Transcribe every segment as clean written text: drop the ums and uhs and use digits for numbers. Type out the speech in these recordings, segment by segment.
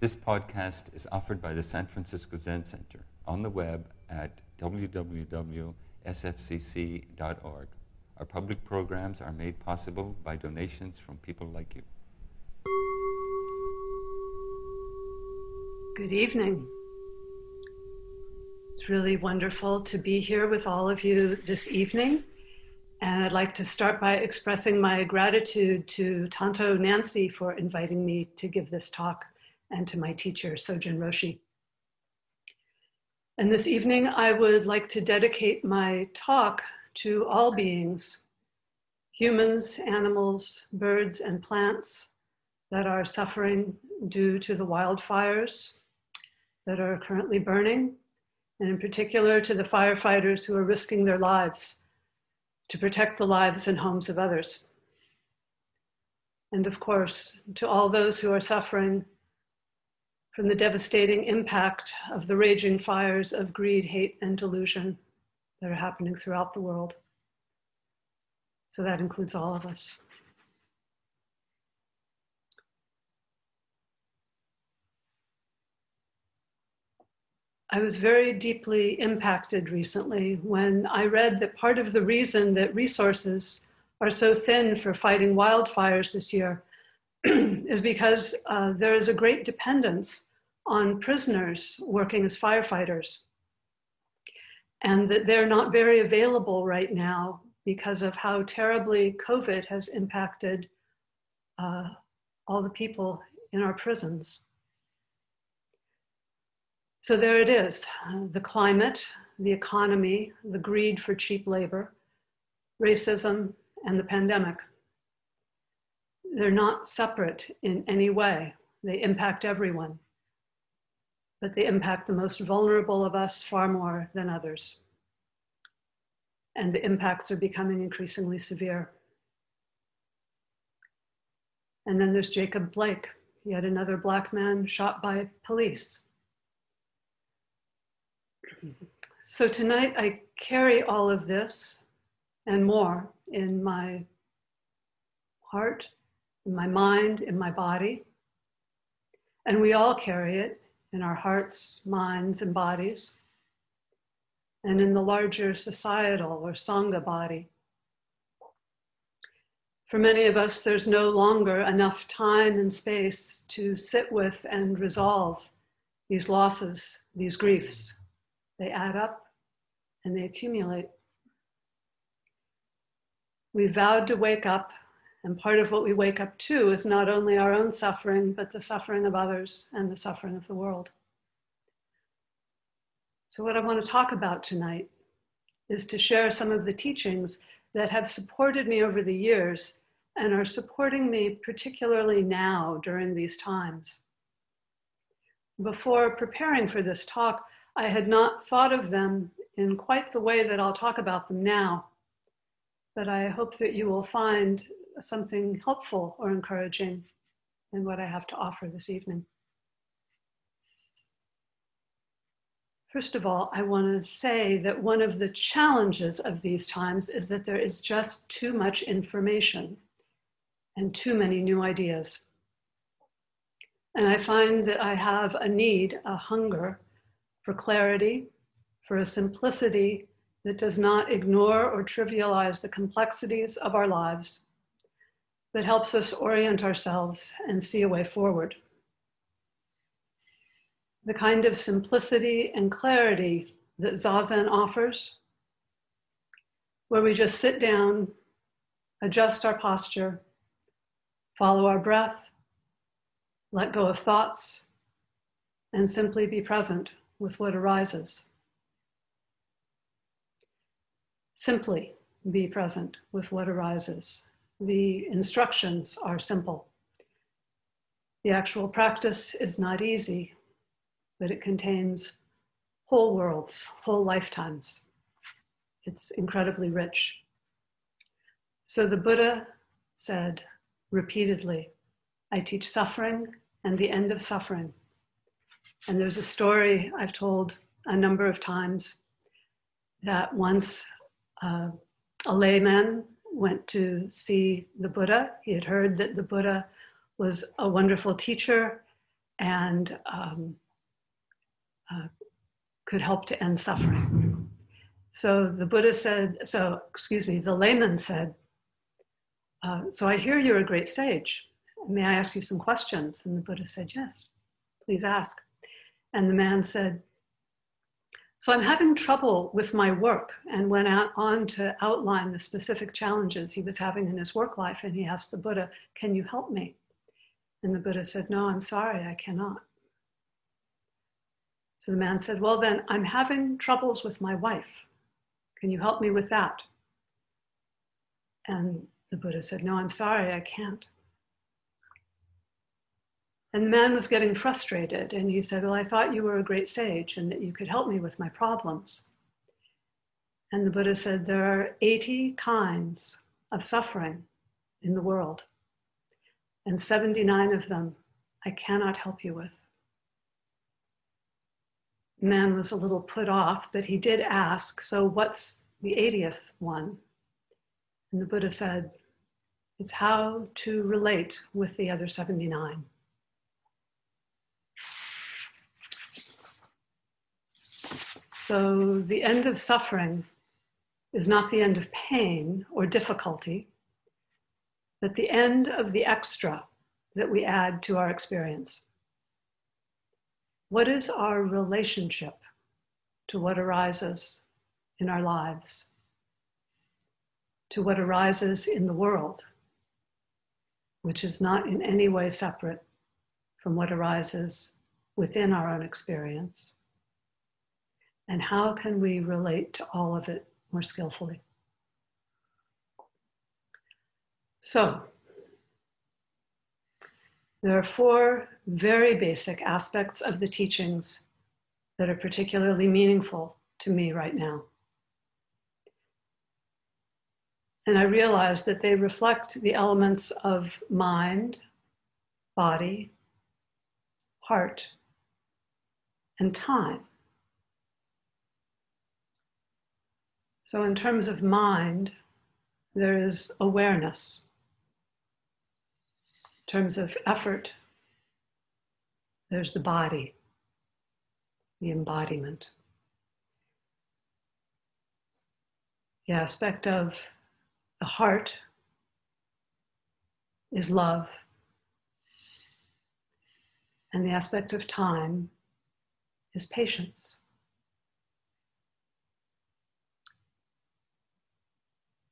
This podcast is offered by the San Francisco Zen Center on the web at www.sfcc.org. Our public programs are made possible by donations from people like you. Good evening. It's really wonderful to be here with all of you this evening. And I'd like to start by expressing my gratitude to Tanto Nancy for inviting me to give this talk and to my teacher, Sojun Roshi. And this evening, I would like to dedicate my talk to all beings, humans, animals, birds, and plants that are suffering due to the wildfires that are currently burning, and in particular to the firefighters who are risking their lives to protect the lives and homes of others. And of course, to all those who are suffering from the devastating impact of the raging fires of greed, hate, and delusion that are happening throughout the world. So that includes all of us. I was very deeply impacted recently when I read that part of the reason that resources are so thin for fighting wildfires this year is because there is a great dependence on prisoners working as firefighters, and that they're not very available right now because of how terribly COVID has impacted all the people in our prisons. So there it is, the climate, the economy, the greed for cheap labor, racism, and the pandemic. They're not separate in any way. They impact everyone, but they impact the most vulnerable of us far more than others. And the impacts are becoming increasingly severe. And then there's Jacob Blake, yet another black man shot by police. So tonight I carry all of this and more in my heart, in my mind, in my body. And we all carry it in our hearts, minds, and bodies, and in the larger societal or Sangha body. For many of us, there's no longer enough time and space to sit with and resolve these losses, these griefs. They add up and they accumulate. We vowed to wake up, and part of what we wake up to is not only our own suffering, but the suffering of others and the suffering of the world. So what I want to talk about tonight is to share some of the teachings that have supported me over the years and are supporting me particularly now during these times. Before preparing for this talk, I had not thought of them in quite the way that I'll talk about them now, but I hope that you will find something helpful or encouraging in what I have to offer this evening. First of all, I want to say that one of the challenges of these times is that there is just too much information and too many new ideas. And I find that I have a need, a hunger, for clarity, for a simplicity that does not ignore or trivialize the complexities of our lives, that helps us orient ourselves and see a way forward. The kind of simplicity and clarity that Zazen offers, where we just sit down, adjust our posture, follow our breath, let go of thoughts, and simply be present with what arises. Simply be present with what arises. The instructions are simple. The actual practice is not easy, but it contains whole worlds, whole lifetimes. It's incredibly rich. So the Buddha said repeatedly, I teach suffering and the end of suffering. And there's a story I've told a number of times that once a layman went to see the Buddha. He had heard that the Buddha was a wonderful teacher and could help to end suffering. So the Buddha said, so, excuse me, the layman said, so I hear you're a great sage. May I ask you some questions? And the Buddha said, yes, please ask. And the man said, so I'm having trouble with my work, and went on to outline the specific challenges he was having in his work life. And he asked the Buddha, can you help me? And the Buddha said, no, I'm sorry, I cannot. So the man said, well then, I'm having troubles with my wife. Can you help me with that? And the Buddha said, no, I'm sorry, I can't. And the man was getting frustrated, and he said, well, I thought you were a great sage and that you could help me with my problems. And the Buddha said, there are 80 kinds of suffering in the world, and 79 of them I cannot help you with. The man was a little put off, but he did ask, so what's the 80th one? And the Buddha said, it's how to relate with the other 79. So the end of suffering is not the end of pain or difficulty, but the end of the extra that we add to our experience. What is our relationship to what arises in our lives, to what arises in the world, which is not in any way separate from what arises within our own experience? And how can we relate to all of it more skillfully? So, there are four very basic aspects of the teachings that are particularly meaningful to me right now. And I realize that they reflect the elements of mind, body, heart, and time. So in terms of mind, there is awareness. In terms of effort, there's the body, the embodiment. The aspect of the heart is love. And the aspect of time is patience.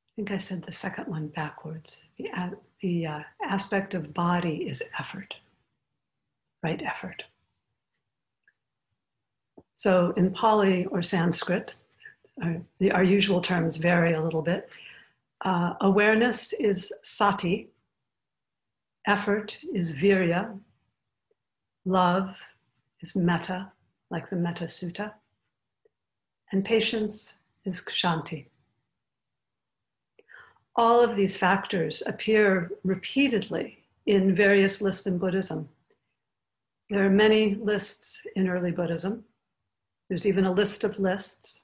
I think I said the second one backwards. The aspect of body is effort, right effort. So in Pali or Sanskrit, our usual terms vary a little bit. Awareness is sati, effort is virya, love is metta, like the Metta Sutta, and patience is kshanti. All of these factors appear repeatedly in various lists in Buddhism. There are many lists in early Buddhism. There's even a list of lists,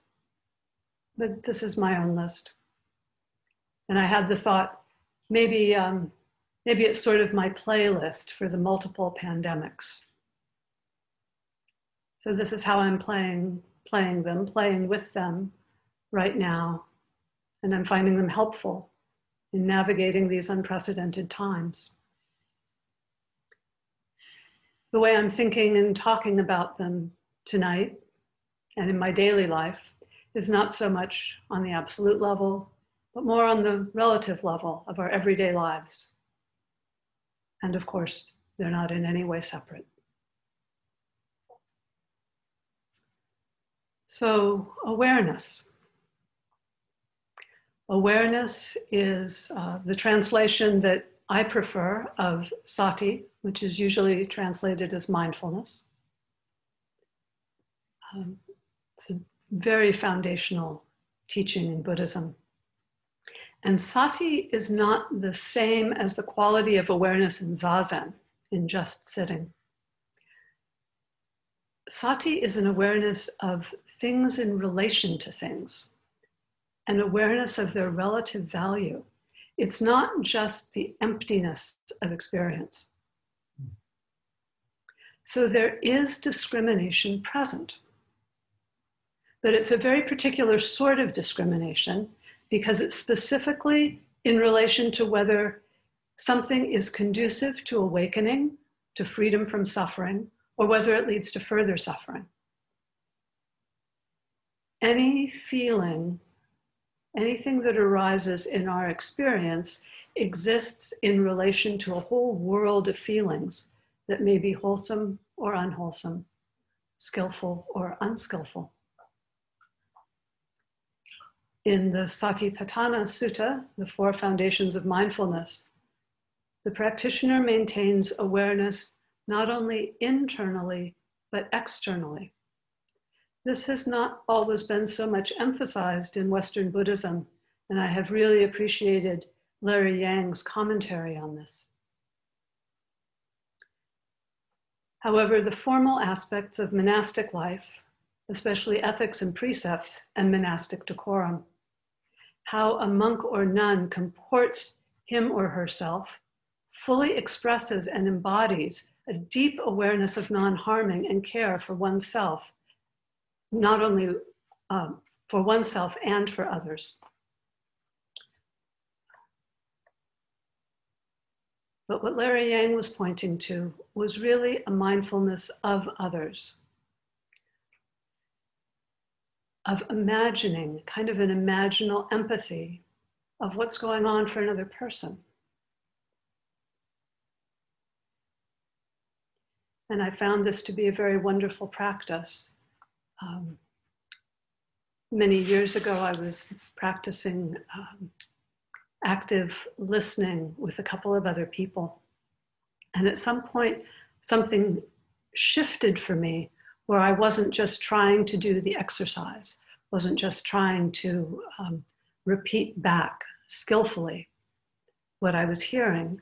but this is my own list. And I had the thought, maybe it's sort of my playlist for the multiple pandemics. So this is how I'm playing with them right now. And I'm finding them helpful in navigating these unprecedented times. The way I'm thinking and talking about them tonight and in my daily life is not so much on the absolute level, but more on the relative level of our everyday lives. And of course, they're not in any way separate. So, awareness. Awareness is the translation that I prefer of sati, which is usually translated as mindfulness. It's a very foundational teaching in Buddhism. And sati is not the same as the quality of awareness in zazen, in just sitting. Sati is an awareness of things in relation to things. An awareness of their relative value. It's not just the emptiness of experience. So there is discrimination present. But it's a very particular sort of discrimination because it's specifically in relation to whether something is conducive to awakening, to freedom from suffering, or whether it leads to further suffering. Any feeling, anything that arises in our experience exists in relation to a whole world of feelings that may be wholesome or unwholesome, skillful or unskillful. In the Satipatthana Sutta, the Four Foundations of Mindfulness, the practitioner maintains awareness not only internally, but externally. This has not always been so much emphasized in Western Buddhism, and I have really appreciated Larry Yang's commentary on this. However, the formal aspects of monastic life, especially ethics and precepts and monastic decorum, how a monk or nun comports him or herself, fully expresses and embodies a deep awareness of non-harming and care for oneself, not only for oneself and for others. But what Larry Yang was pointing to was really a mindfulness of others, of imagining, kind of an imaginal empathy of what's going on for another person. And I found this to be a very wonderful practice. Many years ago, I was practicing active listening with a couple of other people. And at some point, something shifted for me where I wasn't just trying to do the exercise, wasn't just trying to repeat back skillfully what I was hearing,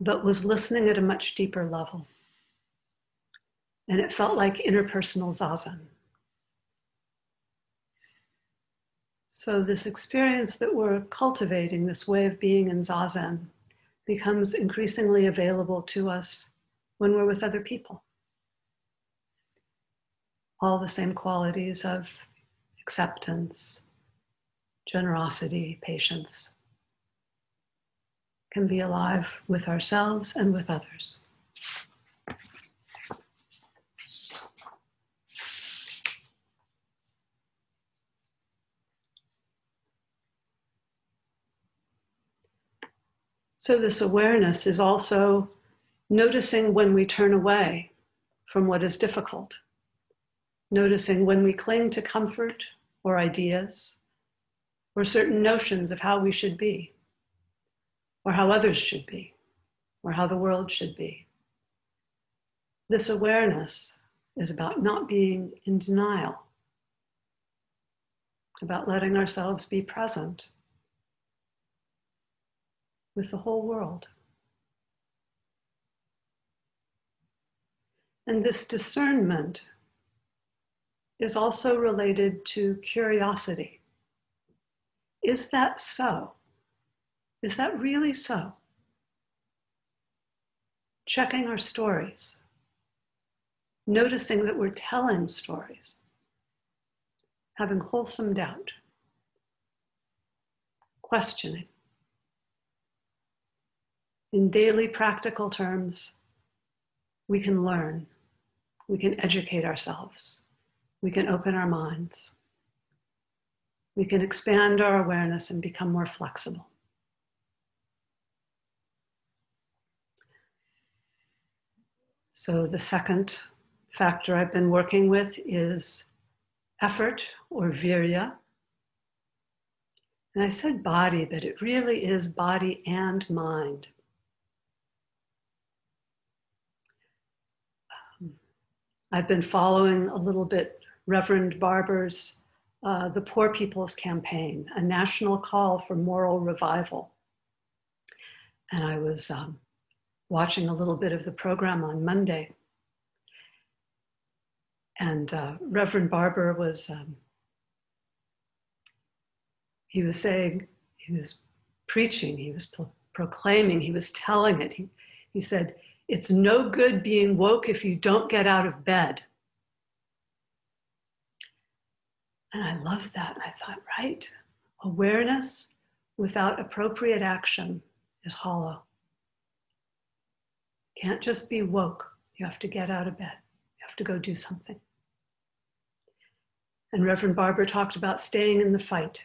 but was listening at a much deeper level. And it felt like interpersonal zazen. So this experience that we're cultivating, this way of being in zazen, becomes increasingly available to us when we're with other people. All the same qualities of acceptance, generosity, patience can be alive with ourselves and with others. So this awareness is also noticing when we turn away from what is difficult, noticing when we cling to comfort or ideas or certain notions of how we should be or how others should be or how the world should be. This awareness is about not being in denial, about letting ourselves be present with the whole world. And this discernment is also related to curiosity. Is that so? Is that really so? Checking our stories, noticing that we're telling stories, having wholesome doubt, questioning. In daily practical terms, we can learn, we can educate ourselves, we can open our minds, we can expand our awareness and become more flexible. So the second factor I've been working with is effort or virya. And I said body, but it really is body and mind. I've been following a little bit Reverend Barber's The Poor People's Campaign, a national call for moral revival. And I was watching a little bit of the program on Monday. And Reverend Barber was, he was saying, he was preaching, he was proclaiming, he was telling it. He said, It's no good being woke if you don't get out of bed. And I love that. I thought, right? Awareness without appropriate action is hollow. Can't just be woke. You have to get out of bed. You have to go do something. And Reverend Barber talked about staying in the fight,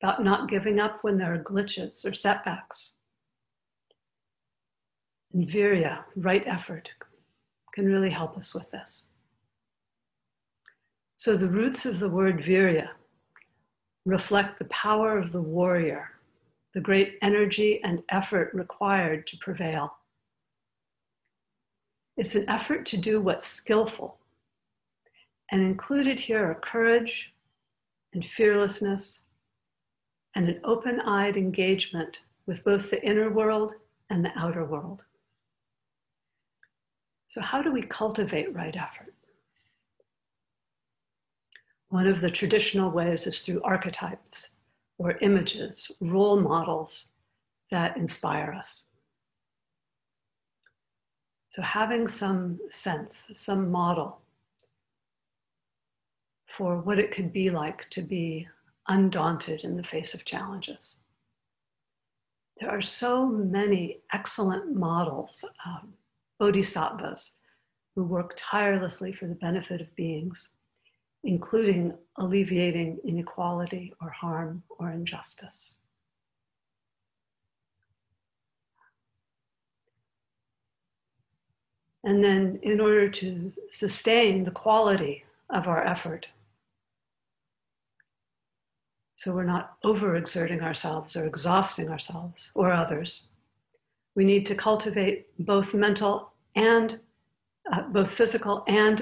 about not giving up when there are glitches or setbacks. And virya, right effort, can really help us with this. So the roots of the word virya reflect the power of the warrior, the great energy and effort required to prevail. It's an effort to do what's skillful. And included here are courage and fearlessness and an open-eyed engagement with both the inner world and the outer world. So how do we cultivate right effort? One of the traditional ways is through archetypes or images, role models that inspire us. So having some sense, some model for what it could be like to be undaunted in the face of challenges. There are so many excellent models, bodhisattvas, who work tirelessly for the benefit of beings, including alleviating inequality or harm or injustice. And then in order to sustain the quality of our effort, so we're not overexerting ourselves or exhausting ourselves or others, we need to cultivate both physical and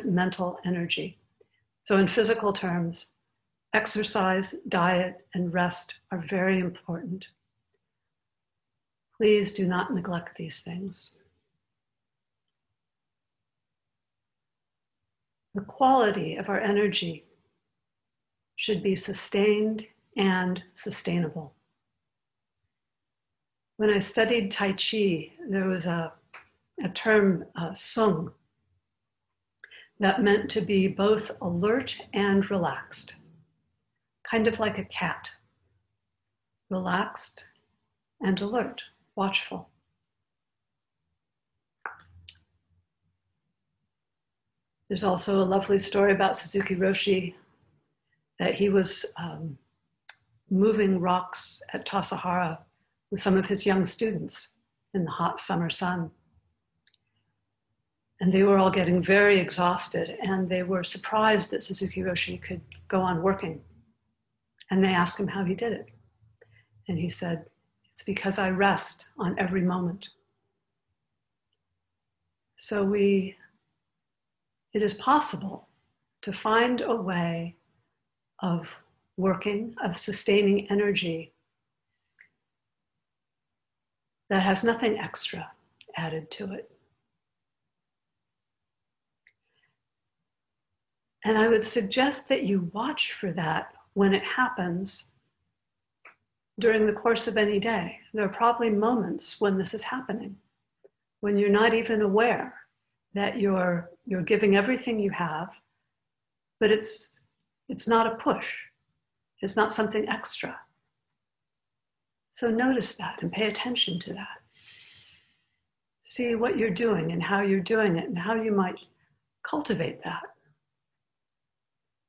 mental energy. So in physical terms, exercise, diet, and rest are very important. Please do not neglect these things. The quality of our energy should be sustained and sustainable. When I studied Tai Chi, there was a term, sung, that meant to be both alert and relaxed, kind of like a cat, relaxed and alert, watchful. There's also a lovely story about Suzuki Roshi, that he was moving rocks at Tassajara with some of his young students in the hot summer sun. And they were all getting very exhausted, and they were surprised that Suzuki Roshi could go on working. And they asked him how he did it. And he said, "It's because I rest on every moment." So it is possible to find a way of working, of sustaining energy that has nothing extra added to it. And I would suggest that you watch for that when it happens during the course of any day. There are probably moments when this is happening, when you're not even aware that you're giving everything you have, but it's not a push. It's not something extra. So notice that and pay attention to that. See what you're doing and how you're doing it and how you might cultivate that.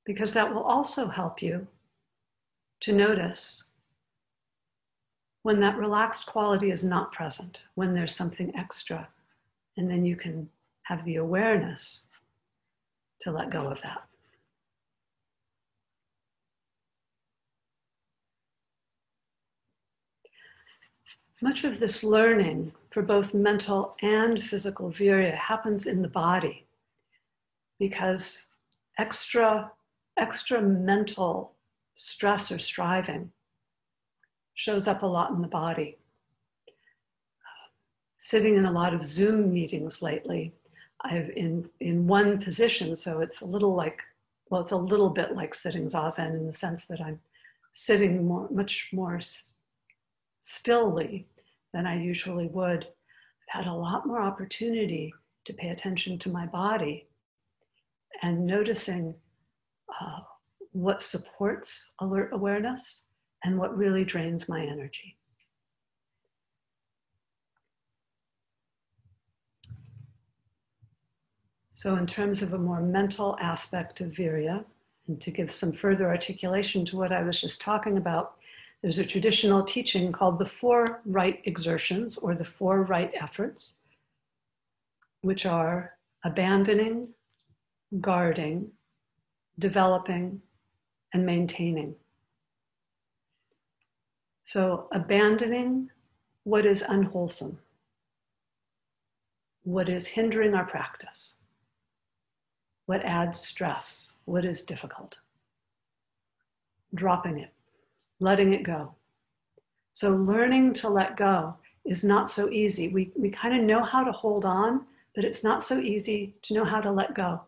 Because that will also help you to notice when that relaxed quality is not present, when there's something extra, and then you can have the awareness to let go of that. Much of this learning for both mental and physical virya happens in the body, because extra mental stress or striving shows up a lot in the body. Sitting in a lot of Zoom meetings lately, I've in one position, so it's a little like, well, it's a little bit like sitting zazen in the sense that I'm sitting much more stilly than I usually would. I've had a lot more opportunity to pay attention to my body and noticing what supports alert awareness and what really drains my energy. So in terms of a more mental aspect of Virya, and to give some further articulation to what I was just talking about, there's a traditional teaching called the Four Right Exertions or the Four Right Efforts, which are abandoning, guarding, developing, and maintaining. So abandoning what is unwholesome, what is hindering our practice, what adds stress, what is difficult. Dropping it, letting it go. So learning to let go is not so easy. We kind of know how to hold on, but it's not so easy to know how to let go.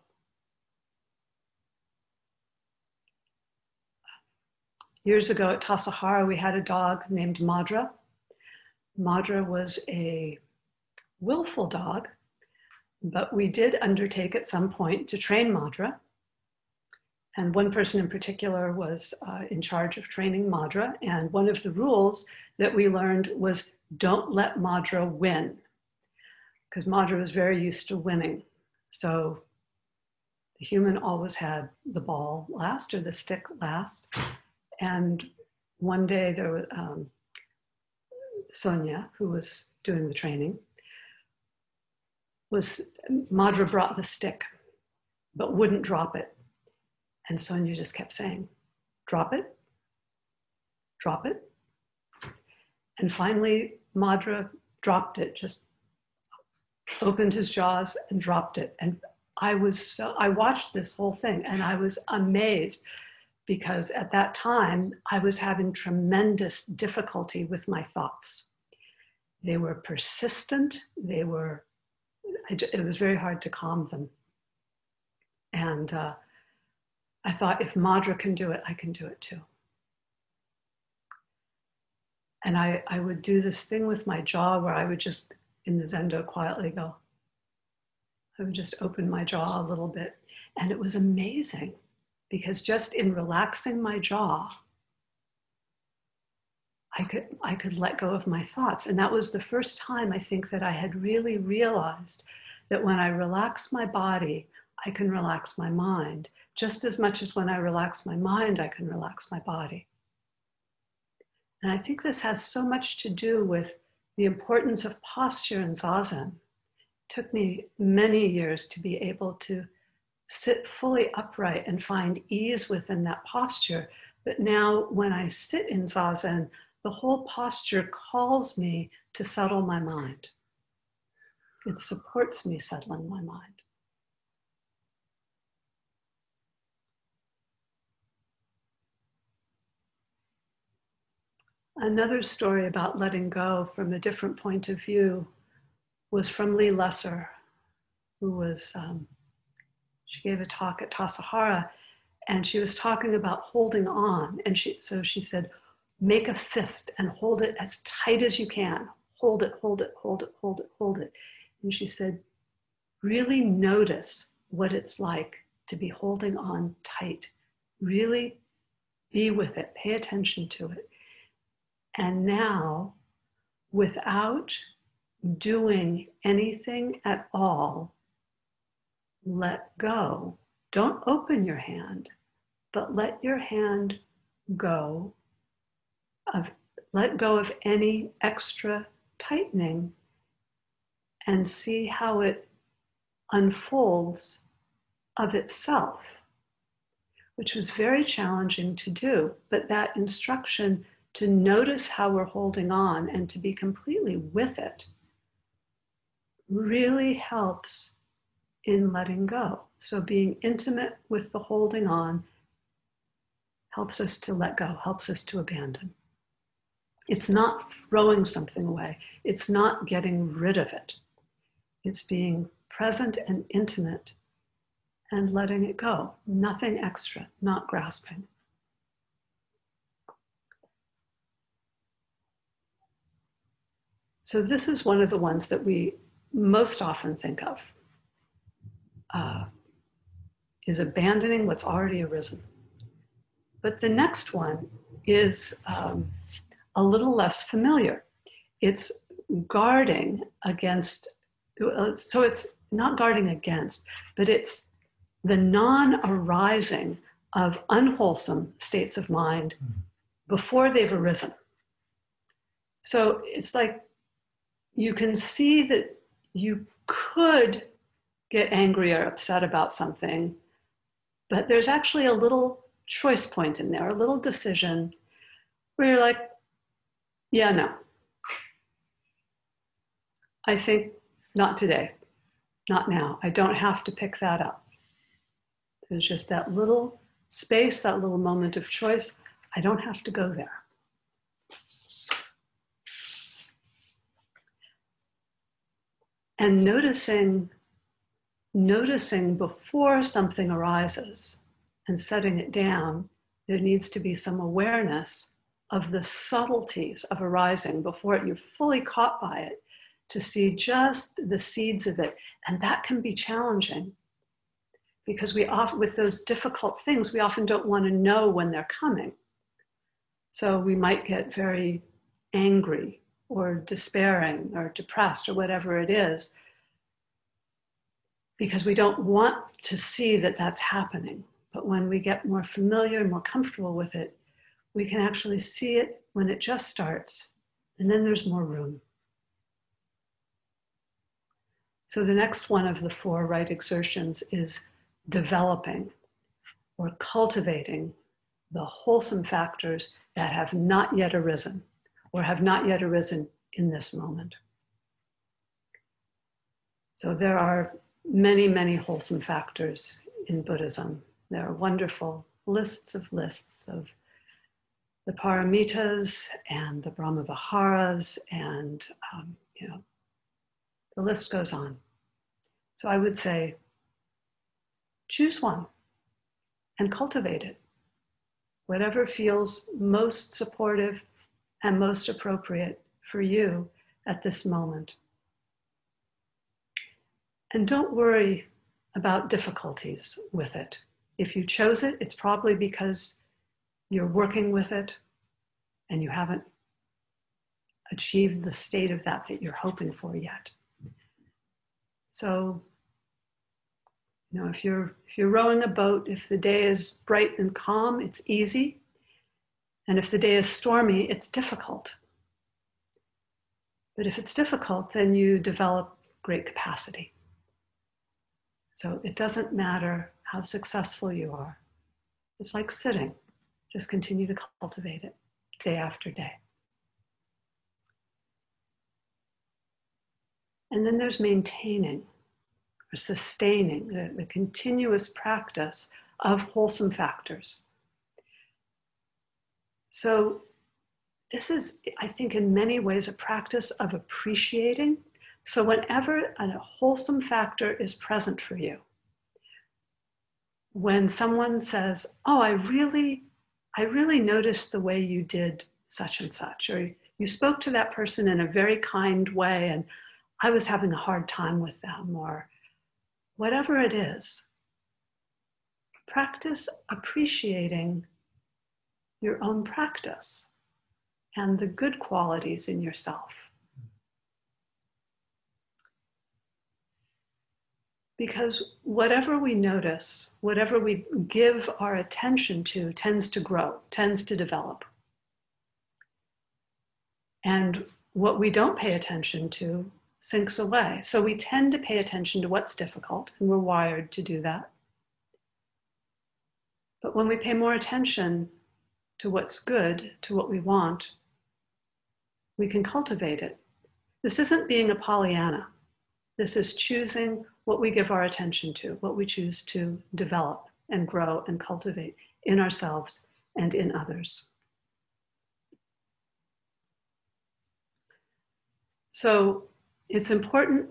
Years ago at Tassajara, we had a dog named Madra. Madra was a willful dog, but we did undertake at some point to train Madra. And one person in particular was in charge of training Madra. And one of the rules that we learned was don't let Madra win, because Madra was very used to winning. So the human always had the ball last or the stick last. And one day there was Sonia, who was doing the training, Madra brought the stick, but wouldn't drop it. And Sonia just kept saying, drop it, drop it. And finally, Madra dropped it, just opened his jaws and dropped it. And I watched this whole thing and I was amazed, because at that time I was having tremendous difficulty with my thoughts. They were persistent, they were, it was very hard to calm them. And I thought, if Madra can do it, I can do it too. And I would do this thing with my jaw where I would just, in the Zendo, quietly go, I would just open my jaw a little bit. And it was amazing, because just in relaxing my jaw, I could let go of my thoughts. And that was the first time, I think, that I had really realized that when I relax my body, I can relax my mind, just as much as when I relax my mind, I can relax my body. And I think this has so much to do with the importance of posture in Zazen. It took me many years to be able to sit fully upright and find ease within that posture. But now when I sit in Zazen, the whole posture calls me to settle my mind. It supports me settling my mind. Another story about letting go from a different point of view was from Lee Lesser, who was, she gave a talk at Tassajara, and she was talking about holding on. And so she said, make a fist and hold it as tight as you can. Hold it, hold it, hold it, hold it, hold it. And she said, really notice what it's like to be holding on tight. Really be with it, pay attention to it. And now, without doing anything at all, let go. Don't open your hand, but let your hand go. Let go of any extra tightening and see how it unfolds of itself, which was very challenging to do, but that instruction to notice how we're holding on and to be completely with it really helps in letting go. So being intimate with the holding on helps us to let go, helps us to abandon. It's not throwing something away. It's not getting rid of it. It's being present and intimate and letting it go. Nothing extra, not grasping. So this is one of the ones that we most often think of, is abandoning what's already arisen. But the next one is a little less familiar. It's guarding against, so it's not guarding against, but it's the non-arising of unwholesome states of mind before they've arisen. So it's like, you can see that you could get angry or upset about something, but there's actually a little choice point in there, a little decision where you're like, yeah, no, I think not today, not now. I don't have to pick that up. There's just that little space, that little moment of choice. I don't have to go there. And noticing before something arises and setting it down, there needs to be some awareness of the subtleties of arising before you're fully caught by it, to see just the seeds of it. And that can be challenging, because we often, with those difficult things, we often don't want to know when they're coming. So we might get very angry or despairing or depressed or whatever it is, because we don't want to see that that's happening. But when we get more familiar and more comfortable with it, we can actually see it when it just starts, and then there's more room. So the next one of the four right exertions is developing or cultivating the wholesome factors that have not yet arisen or have not yet arisen in this moment. So there are many, many wholesome factors in Buddhism. There are wonderful lists of the Paramitas and the Brahmaviharas, and you know, the list goes on. So I would say, choose one and cultivate it. Whatever feels most supportive and most appropriate for you at this moment. And don't worry about difficulties with it. If you chose it, it's probably because you're working with it and you haven't achieved the state of that you're hoping for yet. So, you know, if you're rowing a boat, if the day is bright and calm, it's easy. And if the day is stormy, it's difficult. But if it's difficult, then you develop great capacity. So it doesn't matter how successful you are. It's like sitting. Just continue to cultivate it day after day. And then there's maintaining or sustaining the continuous practice of wholesome factors. So this is, I think, in many ways a practice of appreciating. So whenever a wholesome factor is present for you, when someone says, oh, I really noticed the way you did such and such, or you spoke to that person in a very kind way, and I was having a hard time with them, or whatever it is. Practice appreciating your own practice and the good qualities in yourself. Because whatever we notice, whatever we give our attention to, tends to grow, tends to develop. And what we don't pay attention to sinks away. So we tend to pay attention to what's difficult, and we're wired to do that. But when we pay more attention to what's good, to what we want, we can cultivate it. This isn't being a Pollyanna. This is choosing what we give our attention to, what we choose to develop and grow and cultivate in ourselves and in others. So it's important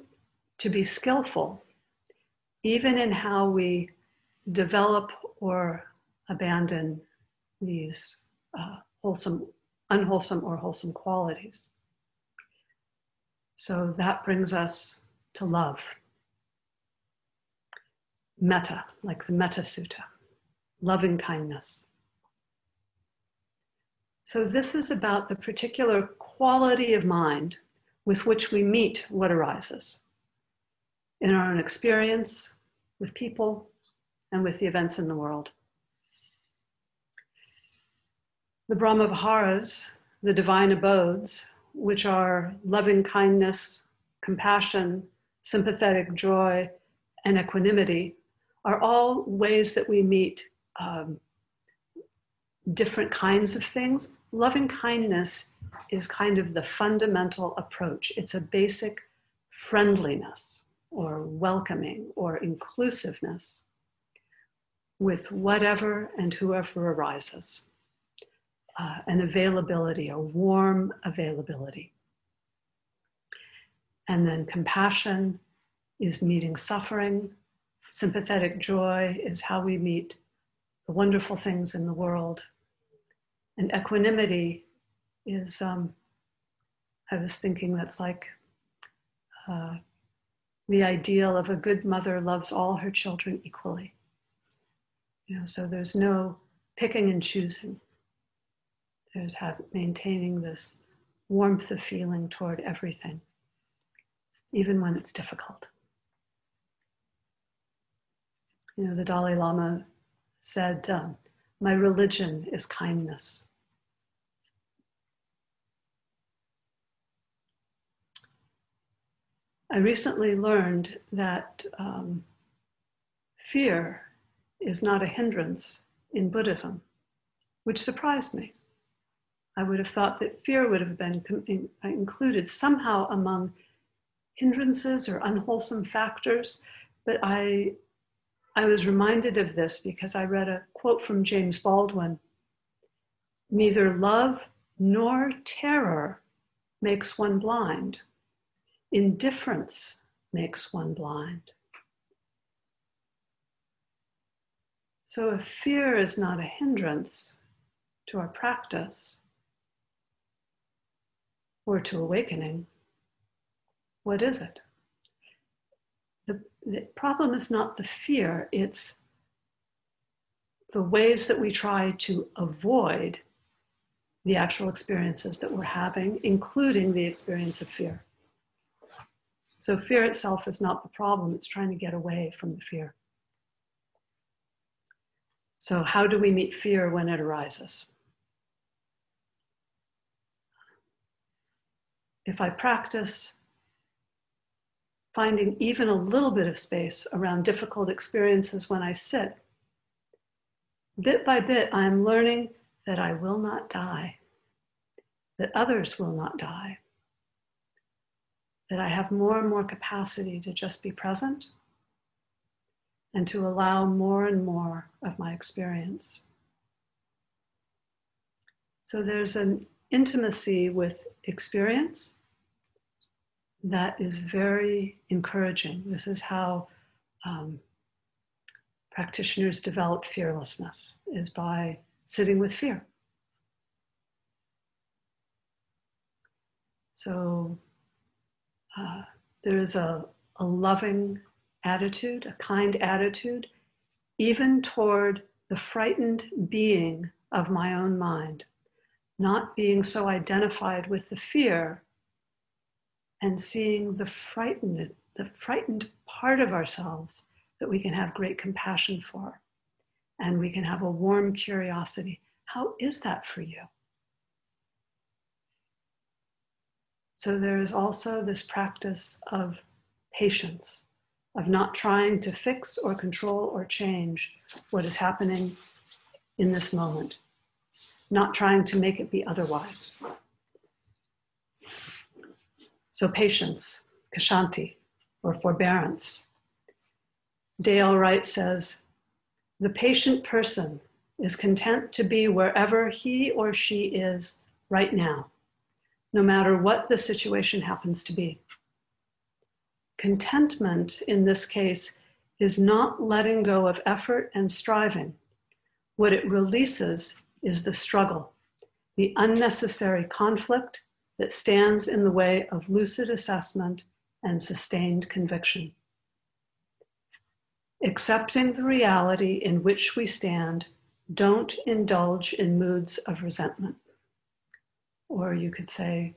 to be skillful, even in how we develop or abandon these unwholesome or wholesome qualities. So that brings us to love. Metta, like the Metta Sutta, loving kindness. So this is about the particular quality of mind with which we meet what arises in our own experience, with people, and with the events in the world. The Brahmaviharas, the divine abodes, which are loving kindness, compassion, sympathetic joy, and equanimity, are all ways that we meet different kinds of things. Loving kindness is kind of the fundamental approach. It's a basic friendliness or welcoming or inclusiveness with whatever and whoever arises. An availability, a warm availability. And then compassion is meeting suffering. Sympathetic joy is how we meet the wonderful things in the world. And equanimity is, I was thinking that's like the ideal of a good mother loves all her children equally. You know, so there's no picking and choosing. There's maintaining this warmth of feeling toward everything, even when it's difficult. You know, the Dalai Lama said, my religion is kindness. I recently learned that fear is not a hindrance in Buddhism, which surprised me. I would have thought that fear would have been included somehow among hindrances or unwholesome factors, but I was reminded of this because I read a quote from James Baldwin. Neither love nor terror makes one blind. Indifference makes one blind. So if fear is not a hindrance to our practice, or to awakening, what is it? The problem is not the fear, it's the ways that we try to avoid the actual experiences that we're having, including the experience of fear. So fear itself is not the problem, it's trying to get away from the fear. So how do we meet fear when it arises? If I practice finding even a little bit of space around difficult experiences when I sit, bit by bit, I'm learning that I will not die, that others will not die, that I have more and more capacity to just be present and to allow more and more of my experience. So there's an intimacy with experience that is very encouraging. This is how practitioners develop fearlessness, is by sitting with fear. So there is a loving attitude, a kind attitude, even toward the frightened being of my own mind. Not being so identified with the fear and seeing the frightened part of ourselves that we can have great compassion for. And we can have a warm curiosity. How is that for you? So there is also this practice of patience, of not trying to fix or control or change what is happening in this moment. Not trying to make it be otherwise. So patience, kashanti, or forbearance. Dale Wright says, the patient person is content to be wherever he or she is right now, no matter what the situation happens to be. Contentment, in this case, is not letting go of effort and striving. What it releases is the struggle, the unnecessary conflict, that stands in the way of lucid assessment and sustained conviction. Accepting the reality in which we stand, don't indulge in moods of resentment. Or you could say,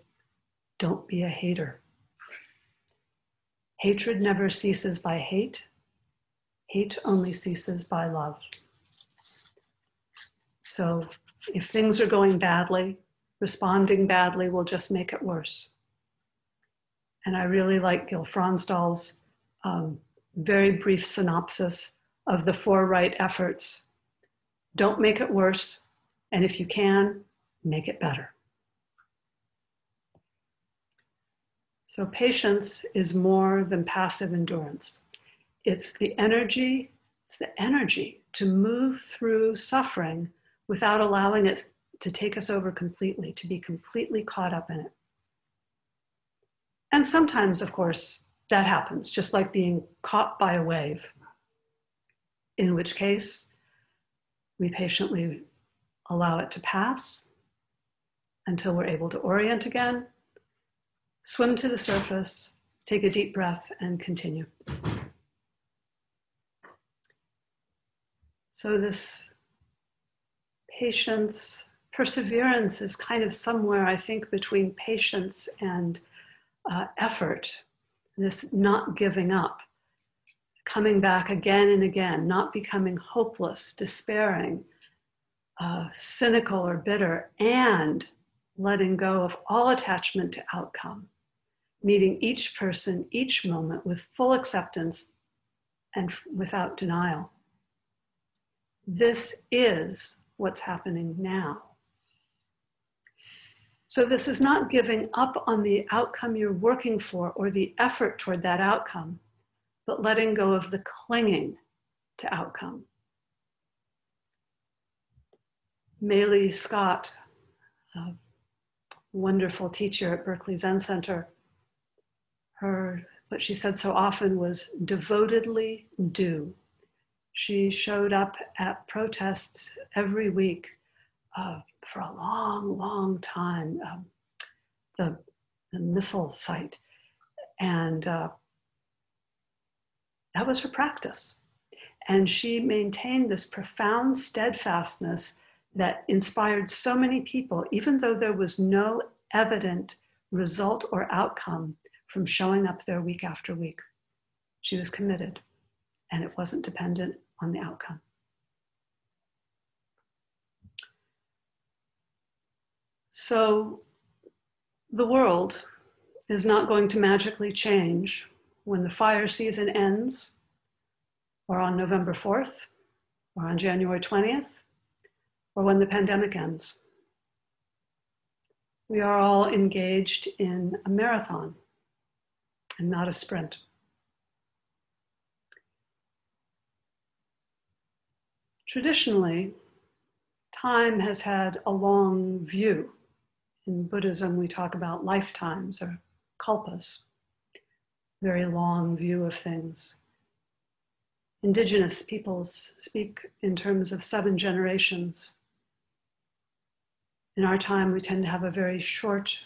don't be a hater. Hatred never ceases by hate. Hate only ceases by love. So if things are going badly, responding badly will just make it worse. And I really like Gil Fronsdal's very brief synopsis of the four right efforts. Don't make it worse, and if you can, make it better. So patience is more than passive endurance. It's the energy to move through suffering without allowing it to take us over completely, to be completely caught up in it. And sometimes, of course, that happens, just like being caught by a wave, in which case we patiently allow it to pass until we're able to orient again, swim to the surface, take a deep breath, and continue. So this patience, perseverance is kind of somewhere, I think, between patience and effort. This not giving up, coming back again and again, not becoming hopeless, despairing, cynical or bitter, and letting go of all attachment to outcome, meeting each person, each moment with full acceptance and without denial. This is what's happening now. So this is not giving up on the outcome you're working for or the effort toward that outcome, but letting go of the clinging to outcome. Maylie Scott, a wonderful teacher at Berkeley Zen Center, what she said so often was devotedly do. She showed up at protests every week for a long, long time, the missile site. And that was her practice. And she maintained this profound steadfastness that inspired so many people, even though there was no evident result or outcome from showing up there week after week. She was committed, and it wasn't dependent on the outcome. So the world is not going to magically change when the fire season ends, or on November 4th, or on January 20th, or when the pandemic ends. We are all engaged in a marathon and not a sprint. Traditionally, time has had a long view. In Buddhism, we talk about lifetimes or kalpas, very long view of things. Indigenous peoples speak in terms of 7 generations. In our time, we tend to have a very short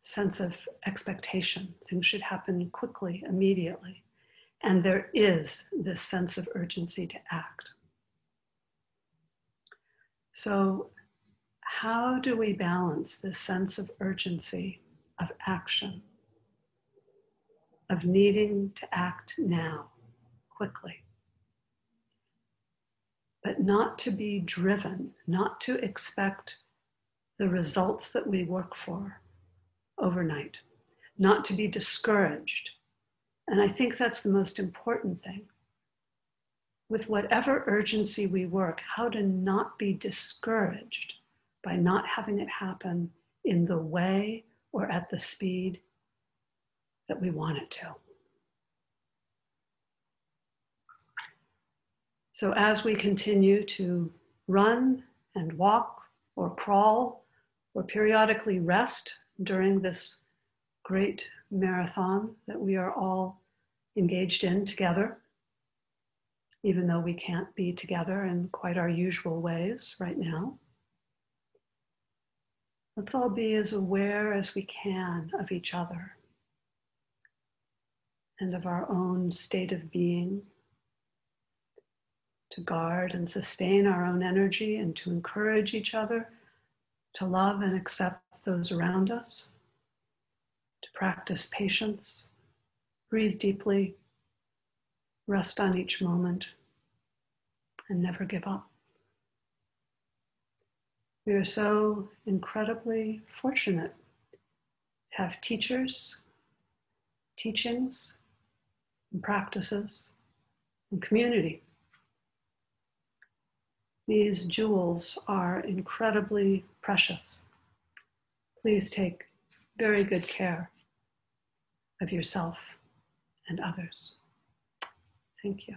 sense of expectation. Things should happen quickly, immediately. And there is this sense of urgency to act. So how do we balance this sense of urgency, of action, of needing to act now, quickly, but not to be driven, not to expect the results that we work for overnight, not to be discouraged? And I think that's the most important thing. With whatever urgency we work, how to not be discouraged by not having it happen in the way or at the speed that we want it to. So as we continue to run and walk or crawl or periodically rest during this great marathon that we are all engaged in together, even though we can't be together in quite our usual ways right now, Let's all be as aware as we can of each other and of our own state of being, to guard and sustain our own energy and to encourage each other to love and accept those around us, to practice patience, breathe deeply, rest on each moment, and never give up. We are so incredibly fortunate to have teachers, teachings, and practices, and community. These jewels are incredibly precious. Please take very good care of yourself and others. Thank you.